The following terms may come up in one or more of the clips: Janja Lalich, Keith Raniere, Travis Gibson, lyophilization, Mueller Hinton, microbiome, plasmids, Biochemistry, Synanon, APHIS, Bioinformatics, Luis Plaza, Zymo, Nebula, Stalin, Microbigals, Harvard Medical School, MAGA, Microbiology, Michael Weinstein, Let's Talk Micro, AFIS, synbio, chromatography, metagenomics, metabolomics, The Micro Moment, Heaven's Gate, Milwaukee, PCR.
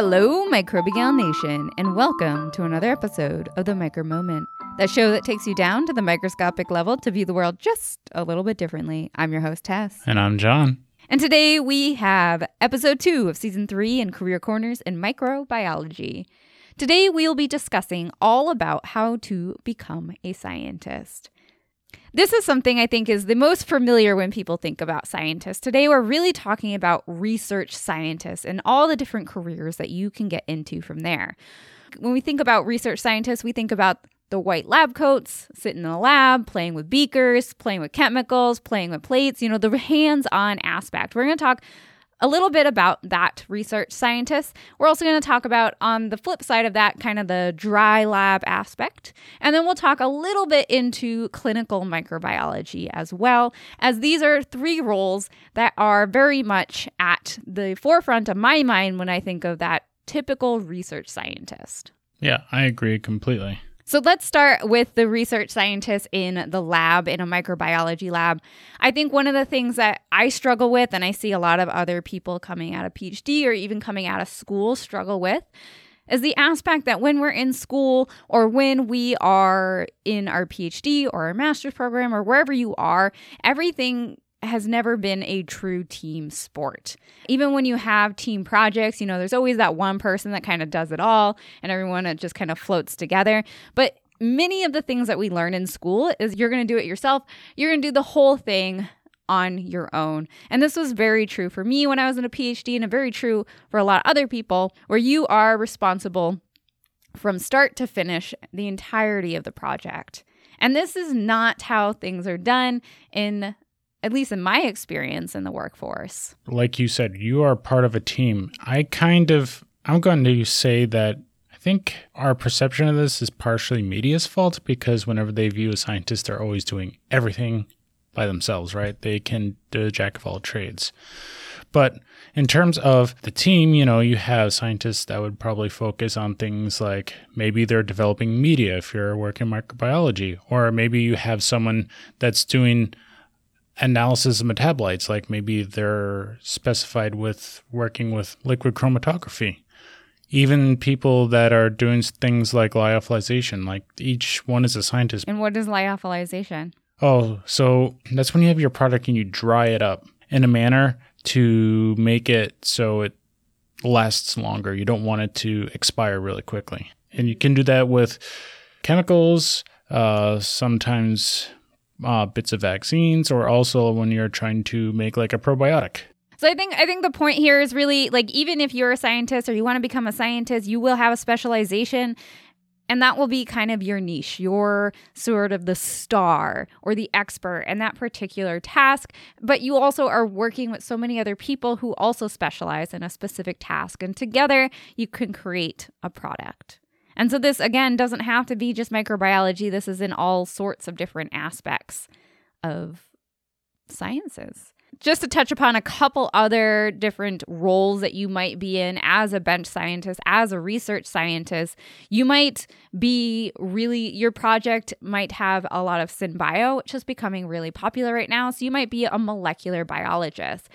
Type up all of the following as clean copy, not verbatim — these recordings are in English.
Hello, Microbigal Nation, and welcome to another episode of The Micro Moment, the show that takes you down to the microscopic level to view the world just a little bit differently. I'm your host, Tess. And I'm John. And today we have episode 2 of season 3 in Career Corners in Microbiology. Today we'll be discussing all about how to become a scientist. This is something I think is the most familiar when people think about scientists. Today, we're really talking about research scientists and all the different careers that you can get into from there. When we think about research scientists, we think about the white lab coats, sitting in the lab, playing with beakers, playing with chemicals, playing with plates, you know, the hands-on aspect. We're going to talk a little bit about that research scientist. We're also going to talk about, on the flip side of that, kind of the dry lab aspect. And then we'll talk a little bit into clinical microbiology as well, as these are three roles that are very much at the forefront of my mind when I think of that typical research scientist. Yeah, I agree completely. So let's start with the research scientist in the lab, in a microbiology lab. I think one of the things that I struggle with, and I see a lot of other people coming out of PhD or even coming out of school struggle with, is the aspect that when we're in school or when we are in our PhD or our master's program or wherever you are, everything has never been a true team sport. Even when you have team projects, you know, there's always that one person that kind of does it all and everyone just kind of floats together. But many of the things that we learn in school is you're going to do it yourself. You're going to do the whole thing on your own. And this was very true for me when I was in a PhD, and very true for a lot of other people, where you are responsible from start to finish the entirety of the project. And this is not how things are done in, at least in my experience, in the workforce. Like you said, you are part of a team. I'm going to say that I think our perception of this is partially media's fault, because whenever they view a scientist, they're always doing everything by themselves, right? They're the jack of all trades. But in terms of the team, you know, you have scientists that would probably focus on things like, maybe they're developing media if you're working microbiology, or maybe you have someone that's doing analysis of metabolites, like maybe they're specified with working with liquid chromatography. Even people that are doing things like lyophilization, like each one is a scientist. And what is lyophilization? Oh, so that's when you have your product and you dry it up in a manner to make it so it lasts longer. You don't want it to expire really quickly. And you can do that with chemicals, sometimes bits of vaccines, or also when you're trying to make like a probiotic. So I think the point here is really, like, even if you're a scientist or you want to become a scientist, you will have a specialization, and that will be kind of your niche. You're sort of the star or the expert in that particular task, but you also are working with so many other people who also specialize in a specific task, and together you can create a product. And so this, again, doesn't have to be just microbiology. This is in all sorts of different aspects of sciences. Just to touch upon a couple other different roles that you might be in as a bench scientist, as a research scientist, you might be really, your project might have a lot of synbio, which is becoming really popular right now. So you might be a molecular biologist.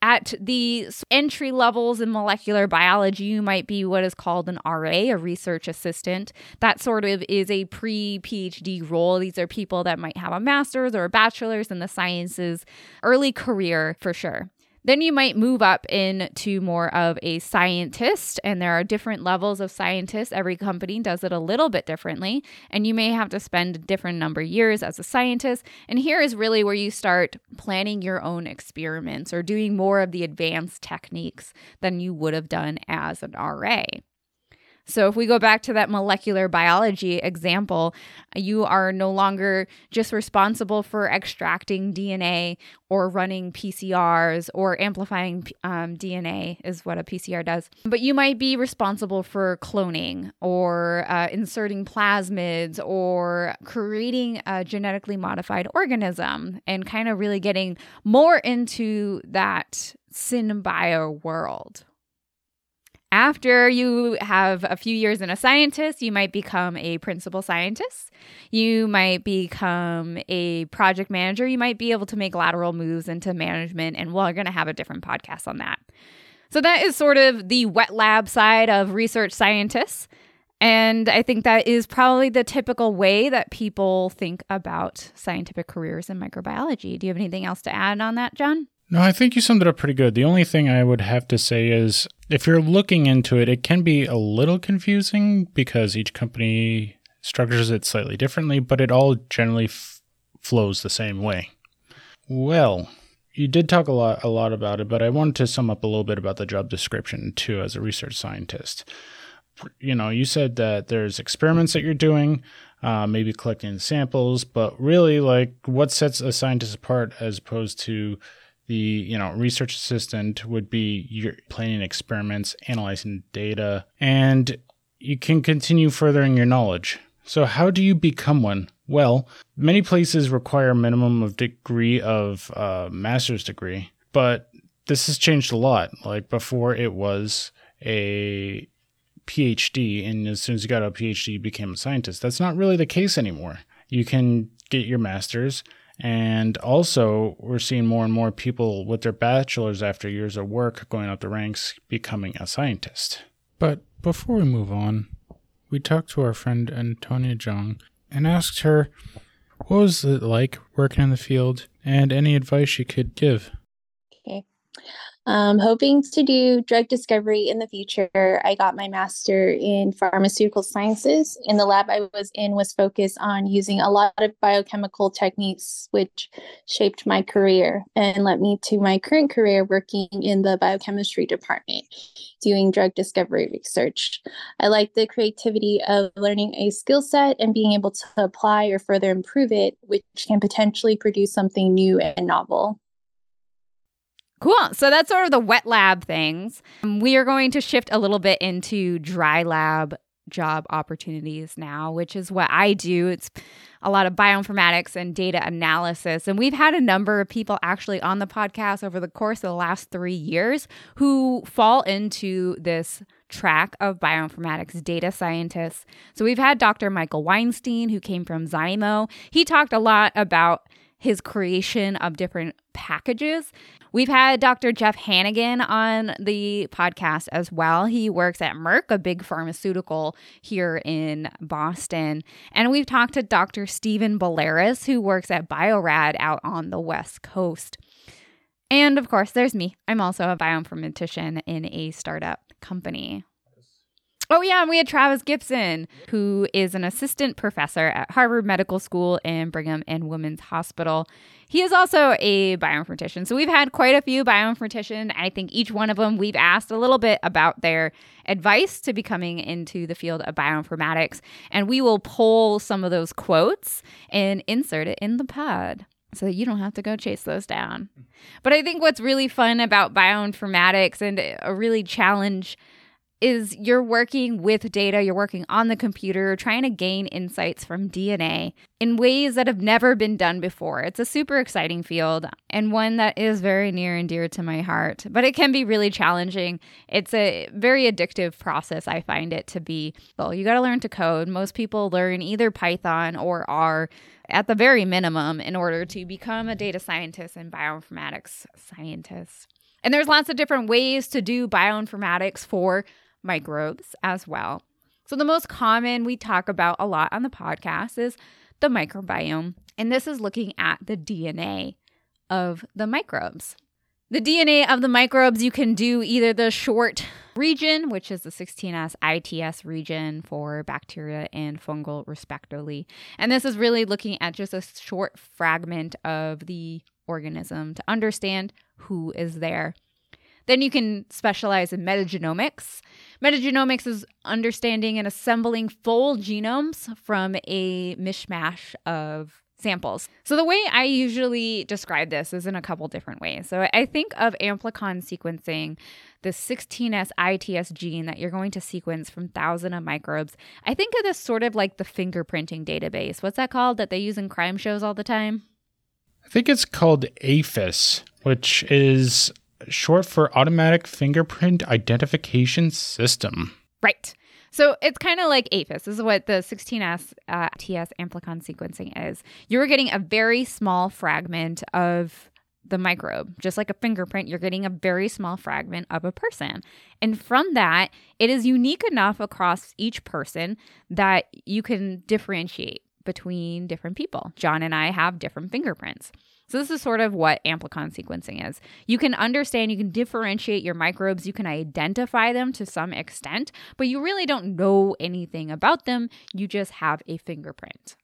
At the entry levels in molecular biology, you might be what is called an RA, a research assistant. That sort of is a pre-PhD role. These are people that might have a master's or a bachelor's in the sciences, early career for sure. Then you might move up into more of a scientist, and there are different levels of scientists. Every company does it a little bit differently, and you may have to spend a different number of years as a scientist. And here is really where you start planning your own experiments or doing more of the advanced techniques than you would have done as an RA. So if we go back to that molecular biology example, you are no longer just responsible for extracting DNA or running PCRs or amplifying DNA is what a PCR does. But you might be responsible for cloning or inserting plasmids or creating a genetically modified organism, and kind of really getting more into that synbio world. After you have a few years in a scientist, you might become a principal scientist. You might become a project manager. You might be able to make lateral moves into management, and we're going to have a different podcast on that. So that is sort of the wet lab side of research scientists. And I think that is probably the typical way that people think about scientific careers in microbiology. Do you have anything else to add on that, John? No, I think you summed it up pretty good. The only thing I would have to say is if you're looking into it, it can be a little confusing because each company structures it slightly differently, but it all generally flows the same way. Well, you did talk a lot about it, but I wanted to sum up a little bit about the job description too as a research scientist. You know, you said that there's experiments that you're doing, maybe collecting samples, but really, like, what sets a scientist apart as opposed to the, you know, research assistant would be you're planning experiments, analyzing data, and you can continue furthering your knowledge. So how do you become one? Well, many places require a minimum of degree of master's degree, but this has changed a lot. Like before, it was a PhD, and as soon as you got a PhD, you became a scientist. That's not really the case anymore. You can get your master's, and also we're seeing more and more people with their bachelor's after years of work going up the ranks becoming a scientist. But before we move on, we talked to our friend Antonia Zhang and asked her what was it like working in the field and any advice she could give. Okay. Hoping to do drug discovery in the future, I got my master in pharmaceutical sciences, and the lab I was in was focused on using a lot of biochemical techniques, which shaped my career and led me to my current career working in the biochemistry department, doing drug discovery research. I like the creativity of learning a skill set and being able to apply or further improve it, which can potentially produce something new and novel. Cool. So that's sort of the wet lab things. We are going to shift a little bit into dry lab job opportunities now, which is what I do. It's a lot of bioinformatics and data analysis. And we've had a number of people actually on the podcast over the course of the last 3 years who fall into this track of bioinformatics data scientists. So we've had Dr. Michael Weinstein, who came from Zymo. He talked a lot about his creation of different packages. We've had Dr. Jeff Hannigan on the podcast as well. He works at Merck, a big pharmaceutical here in Boston. And we've talked to Dr. Steven Bolaris, who works at BioRad out on the West Coast. And of course, there's me. I'm also a bioinformatician in a startup company. Oh, yeah, and we had Travis Gibson, who is an assistant professor at Harvard Medical School and Brigham and Women's Hospital. He is also a bioinformatician. So we've had quite a few bioinformaticians. I think each one of them we've asked a little bit about their advice to becoming into the field of bioinformatics. And we will pull some of those quotes and insert it in the pod, so that you don't have to go chase those down. But I think what's really fun about bioinformatics and a really challenge is you're working with data, you're working on the computer, trying to gain insights from DNA in ways that have never been done before. It's a super exciting field and one that is very near and dear to my heart, but it can be really challenging. It's a very addictive process, I find it to be. Well, you got to learn to code. Most people learn either Python or R at the very minimum in order to become a data scientist and bioinformatics scientist. And there's lots of different ways to do bioinformatics for microbes as well. So the most common we talk about a lot on the podcast is the microbiome, and this is looking at the DNA of the microbes. The DNA of the microbes, you can do either the short region, which is the 16S ITS region for bacteria and fungal respectively. And this is really looking at just a short fragment of the organism to understand who is there. Then you can specialize in metagenomics. Metagenomics is understanding and assembling full genomes from a mishmash of samples. So the way I usually describe this is in a couple different ways. So I think of amplicon sequencing, the 16S ITS gene that you're going to sequence from thousands of microbes. I think of this sort of like the fingerprinting database. What's that called that they use in crime shows all the time? I think it's called AFIS, which is short for Automatic Fingerprint Identification System. Right. So it's kind of like APHIS. This is what the 16S TS amplicon sequencing is. You're getting a very small fragment of the microbe. Just like a fingerprint, you're getting a very small fragment of a person. And from that, it is unique enough across each person that you can differentiate between different people. John and I have different fingerprints. So this is sort of what amplicon sequencing is. You can understand, you can differentiate your microbes, you can identify them to some extent, but you really don't know anything about them. You just have a fingerprint.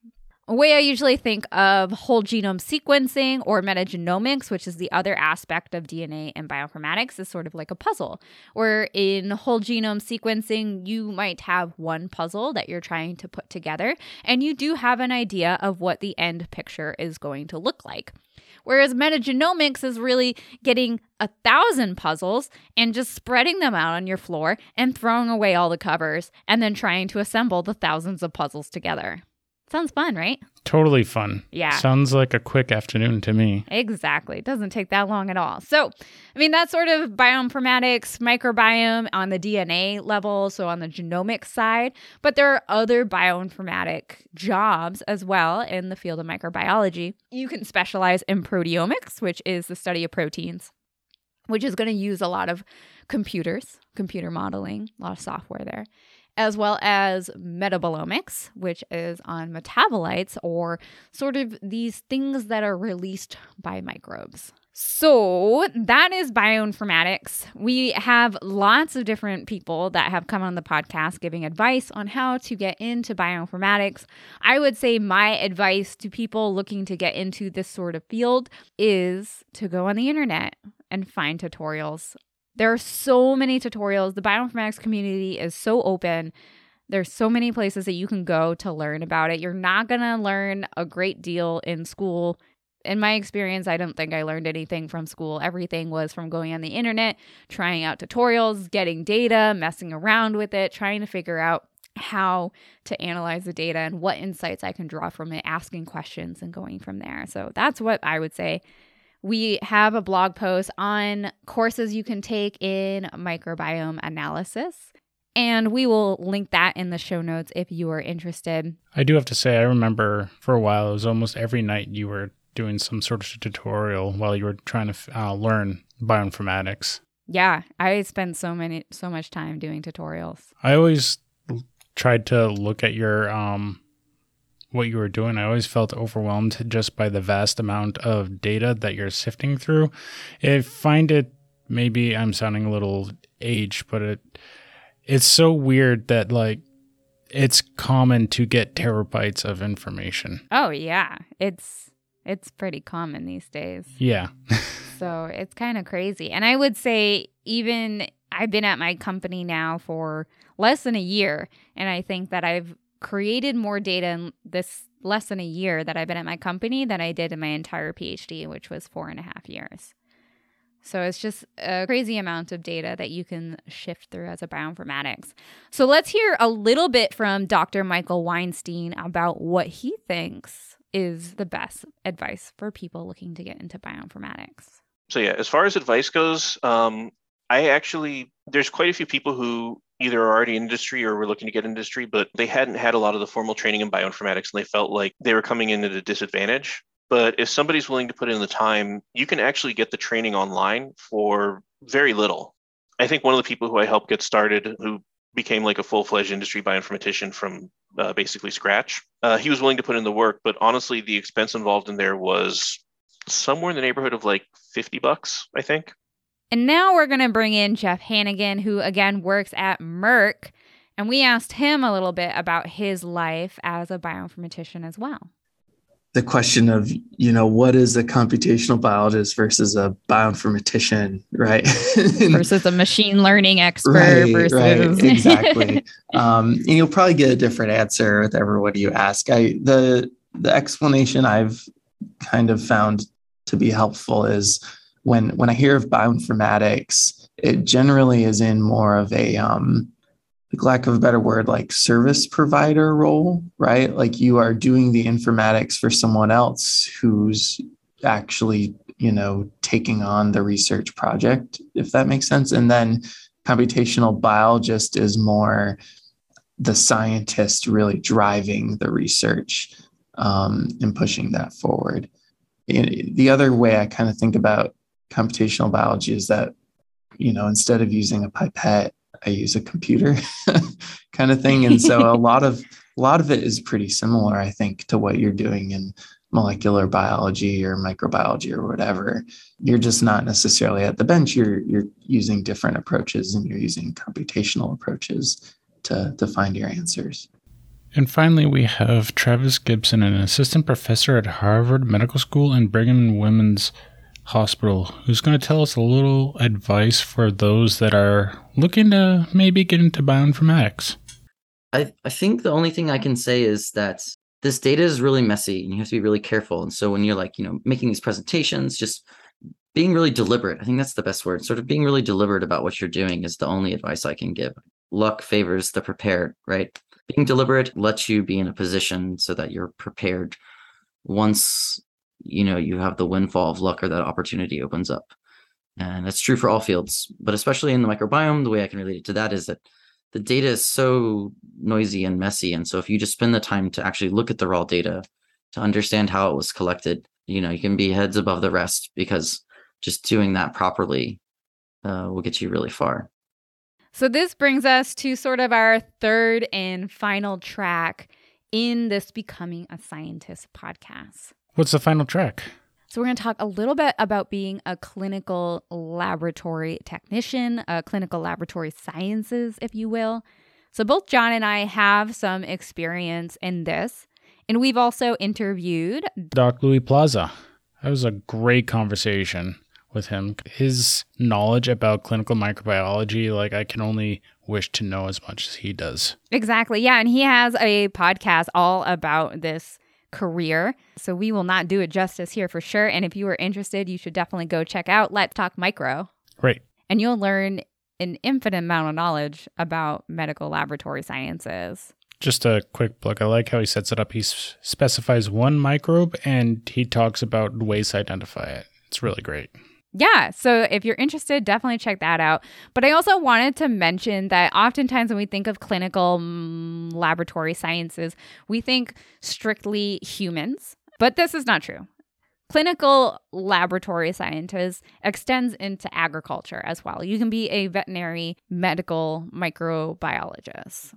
A way I usually think of whole genome sequencing or metagenomics, which is the other aspect of DNA and bioinformatics, is sort of like a puzzle, where in whole genome sequencing, you might have one puzzle that you're trying to put together, and you do have an idea of what the end picture is going to look like. Whereas metagenomics is really getting 1,000 puzzles and just spreading them out on your floor and throwing away all the covers and then trying to assemble the thousands of puzzles together. Sounds fun, right? Totally fun. Yeah. Sounds like a quick afternoon to me. Exactly. It doesn't take that long at all. So, I mean, that's sort of bioinformatics, microbiome on the DNA level, so on the genomic side. But there are other bioinformatic jobs as well in the field of microbiology. You can specialize in proteomics, which is the study of proteins, which is going to use a lot of computers, computer modeling, a lot of software there, as well as metabolomics, which is on metabolites or sort of these things that are released by microbes. So that is bioinformatics. We have lots of different people that have come on the podcast giving advice on how to get into bioinformatics. I would say my advice to people looking to get into this sort of field is to go on the internet and find tutorials. There are so many tutorials. The bioinformatics community is so open. There's so many places that you can go to learn about it. You're not going to learn a great deal in school. In my experience, I don't think I learned anything from school. Everything was from going on the internet, trying out tutorials, getting data, messing around with it, trying to figure out how to analyze the data and what insights I can draw from it, asking questions and going from there. So that's what I would say. We have a blog post on courses you can take in microbiome analysis, and we will link that in the show notes if you are interested. I do have to say, I remember for a while, it was almost every night you were doing some sort of tutorial while you were trying to learn bioinformatics. Yeah, I spent so much time doing tutorials. I always tried to look at your what you were doing. I always felt overwhelmed just by the vast amount of data that you're sifting through. I find it, maybe I'm sounding a little aged, but it's so weird that like it's common to get terabytes of information. Oh yeah, it's pretty common these days. Yeah. So it's kind of crazy. And I would say even I've been at my company now for less than a year, and I think that I've created more data in this less than a year that I've been at my company than I did in my entire PhD, which was 4.5 years. So it's just a crazy amount of data that you can shift through as a bioinformatics. So let's hear a little bit from Dr. Michael Weinstein about what he thinks is the best advice for people looking to get into bioinformatics. So yeah, as far as advice goes, there's quite a few people who either are already in industry or were looking to get industry, but they hadn't had a lot of the formal training in bioinformatics and they felt like they were coming in at a disadvantage. But if somebody's willing to put in the time, you can actually get the training online for very little. I think one of the people who I helped get started, who became like a full-fledged industry bioinformatician from basically scratch, he was willing to put in the work, but honestly, the expense involved in there was somewhere in the neighborhood of like $50, I think. And now we're going to bring in Jeff Hannigan, who, again, works at Merck. And we asked him a little bit about his life as a bioinformatician as well. The question of, you know, what is a computational biologist versus a bioinformatician, right? Versus a machine learning expert. Right, exactly. And you'll probably get a different answer with everyone you ask. The explanation I've kind of found to be helpful is, When I hear of bioinformatics, it generally is in more of a, lack of a better word, like service provider role, right? Like you are doing the informatics for someone else who's actually, you know, taking on the research project, if that makes sense. And then computational biologist is more the scientist really driving the research and pushing that forward. The other way I kind of think about computational biology is that, you know, instead of using a pipette, I use a computer kind of thing. And so a lot of it is pretty similar, I think, to what you're doing in molecular biology or microbiology or whatever. You're just not necessarily at the bench. You're using different approaches, and you're using computational approaches to find your answers. And finally, we have Travis Gibson, an assistant professor at Harvard Medical School and Brigham and Women's Hospital, who's going to tell us a little advice for those that are looking to maybe get into bioinformatics. I think the only thing I can say is that this data is really messy and you have to be really careful. And so when you're making these presentations, just being really deliberate, I think that's the best word, sort of being really deliberate about what you're doing is the only advice I can give. Luck favors the prepared, right? Being deliberate lets you be in a position so that you're prepared once you have the windfall of luck or that opportunity opens up. And that's true for all fields, but especially in the microbiome, the way I can relate it to that is that the data is so noisy and messy. And so if you just spend the time to actually look at the raw data, to understand how it was collected, you can be heads above the rest, because just doing that properly will get you really far. So this brings us to sort of our third and final track in this Becoming a Scientist podcast. What's the final track? So we're going to talk a little bit about being a clinical laboratory technician, a clinical laboratory sciences, if you will. So both John and I have some experience in this, and we've also interviewed Dr. Luis Plaza. That was a great conversation with him. His knowledge about clinical microbiology, I can only wish to know as much as he does. Exactly. Yeah, and he has a podcast all about this career. So we will not do it justice here for sure. And if you are interested, you should definitely go check out Let's Talk Micro. Right. And you'll learn an infinite amount of knowledge about medical laboratory sciences. Just a quick plug. I like how he sets it up. He specifies one microbe and he talks about ways to identify it. It's really great. Yeah. So if you're interested, definitely check that out. But I also wanted to mention that oftentimes when we think of clinical laboratory sciences, we think strictly humans, but this is not true. Clinical laboratory scientists extends into agriculture as well. You can be a veterinary medical microbiologist.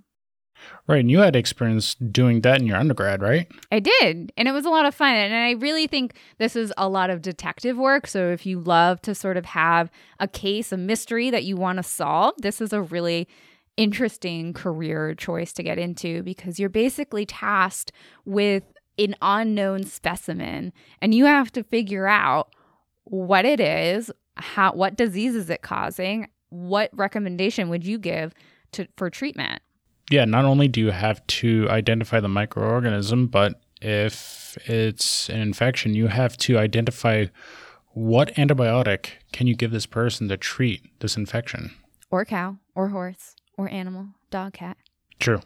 Right. And you had experience doing that in your undergrad, right? I did. And it was a lot of fun. And I really think this is a lot of detective work. So if you love to sort of have a case, a mystery that you want to solve, this is a really interesting career choice to get into, because you're basically tasked with an unknown specimen and you have to figure out what it is, what disease is it causing, what recommendation would you give for treatment. Yeah, not only do you have to identify the microorganism, but if it's an infection, you have to identify what antibiotic can you give this person to treat this infection. Or cow, or horse, or animal, dog, cat. True.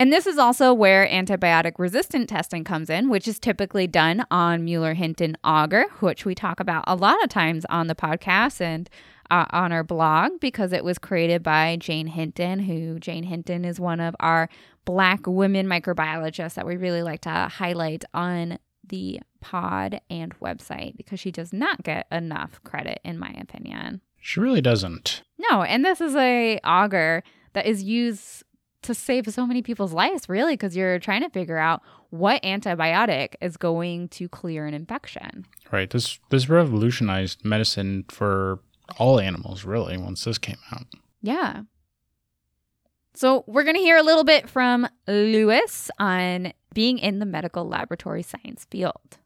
And this is also where antibiotic-resistant testing comes in, which is typically done on Mueller Hinton auger, which we talk about a lot of times on the podcast and on our blog, because it was created by Jane Hinton, who Jane Hinton is one of our Black women microbiologists that we really like to highlight on the pod and website, because she does not get enough credit, in my opinion. She really doesn't. No, and this is a auger that is used to save so many people's lives, really, because you're trying to figure out what antibiotic is going to clear an infection. Right. This revolutionized medicine for all animals, really, once this came out. Yeah. So we're going to hear a little bit from Luis on being in the medical laboratory science field.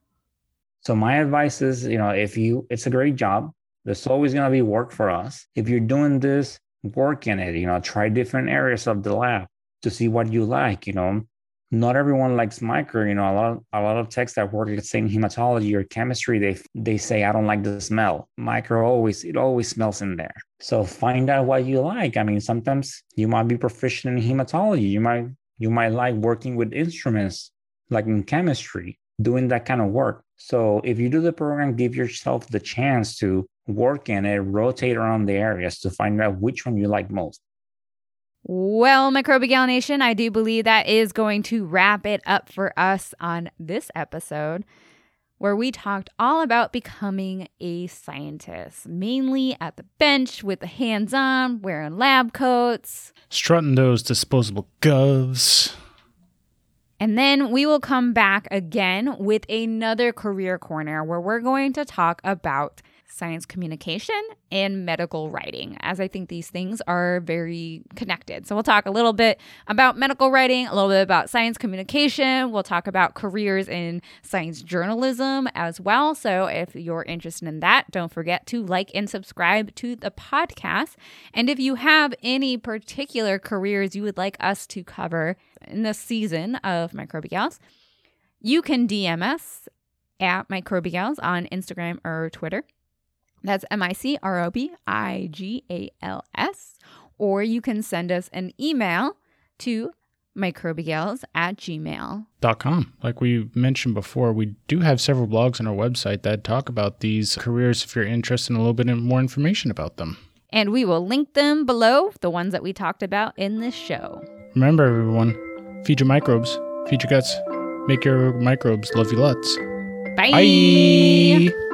So my advice is, it's a great job. There's always going to be work for us. If you're doing this, work in it, try different areas of the lab to see what you like, Not everyone likes micro, a lot of techs that work, let's say, in hematology or chemistry, they say, I don't like the smell. Micro always smells in there. So find out what you like. I mean, sometimes you might be proficient in hematology. You might like working with instruments, like in chemistry, doing that kind of work. So if you do the program, give yourself the chance to work in it, rotate around the areas to find out which one you like most. Well, Microbigal Nation, I do believe that is going to wrap it up for us on this episode. where we talked all about becoming a scientist, mainly at the bench with the hands-on, wearing lab coats, strutting those disposable gloves. And then we will come back again with another career corner where we're going to talk about science communication and medical writing, as I think these things are very connected. So we'll talk a little bit about medical writing, a little bit about science communication. We'll talk about careers in science journalism as well. So if you're interested in that, don't forget to like and subscribe to the podcast. And if you have any particular careers you would like us to cover in this season of Microbigals, you can DM us at Microbigals on Instagram or Twitter. That's MICROBIGALS. Or you can send us an email to microbigals@gmail.com. Like we mentioned before, we do have several blogs on our website that talk about these careers if you're interested in a little bit more information about them. And we will link them below, the ones that we talked about in this show. Remember, everyone, feed your microbes, feed your guts, make your microbes love you lots. Bye. Bye.